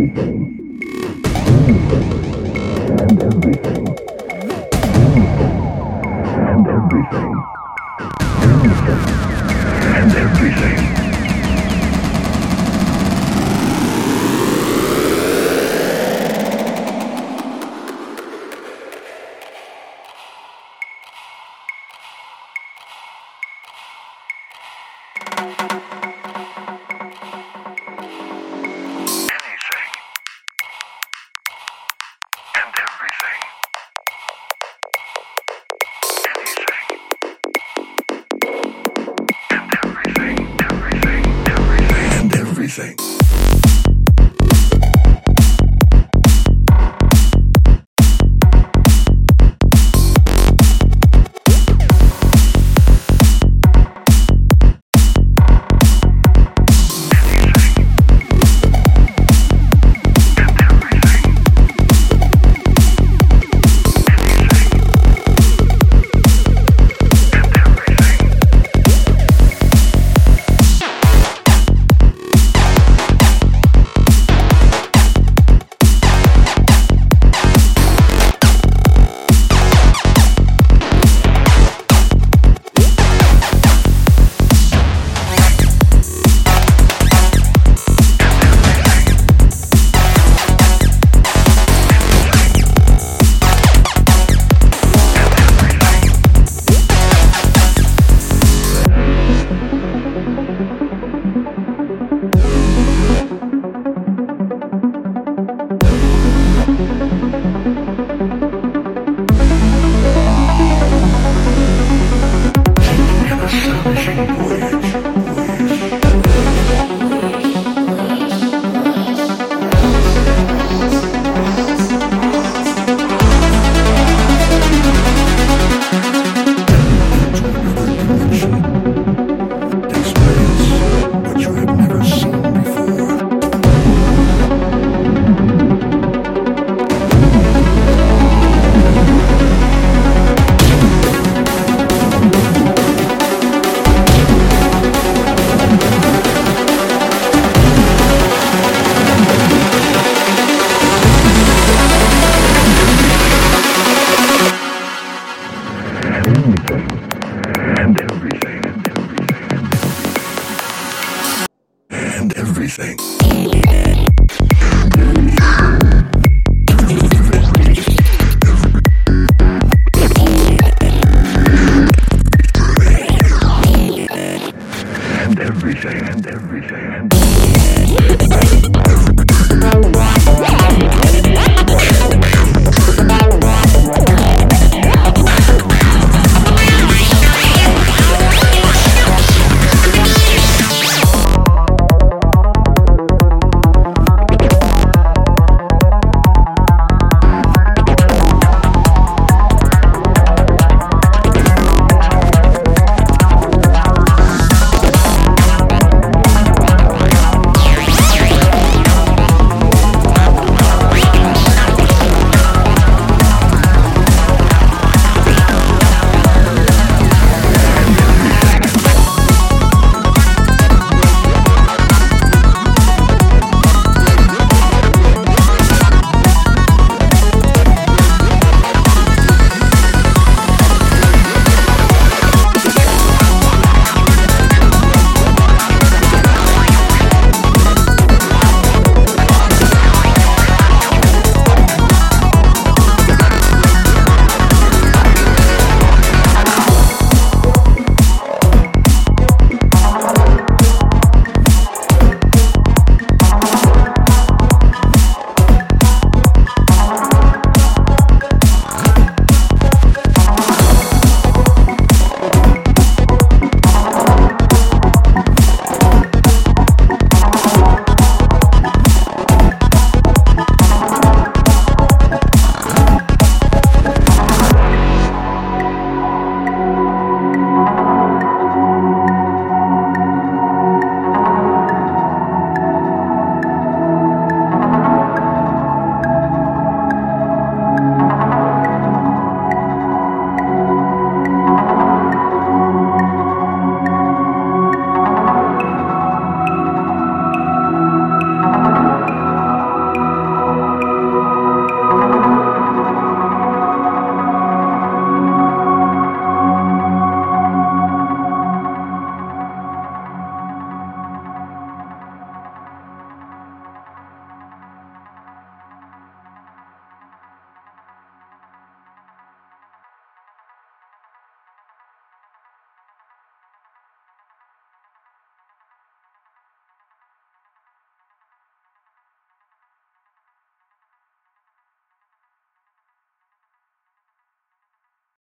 and everything. Thing.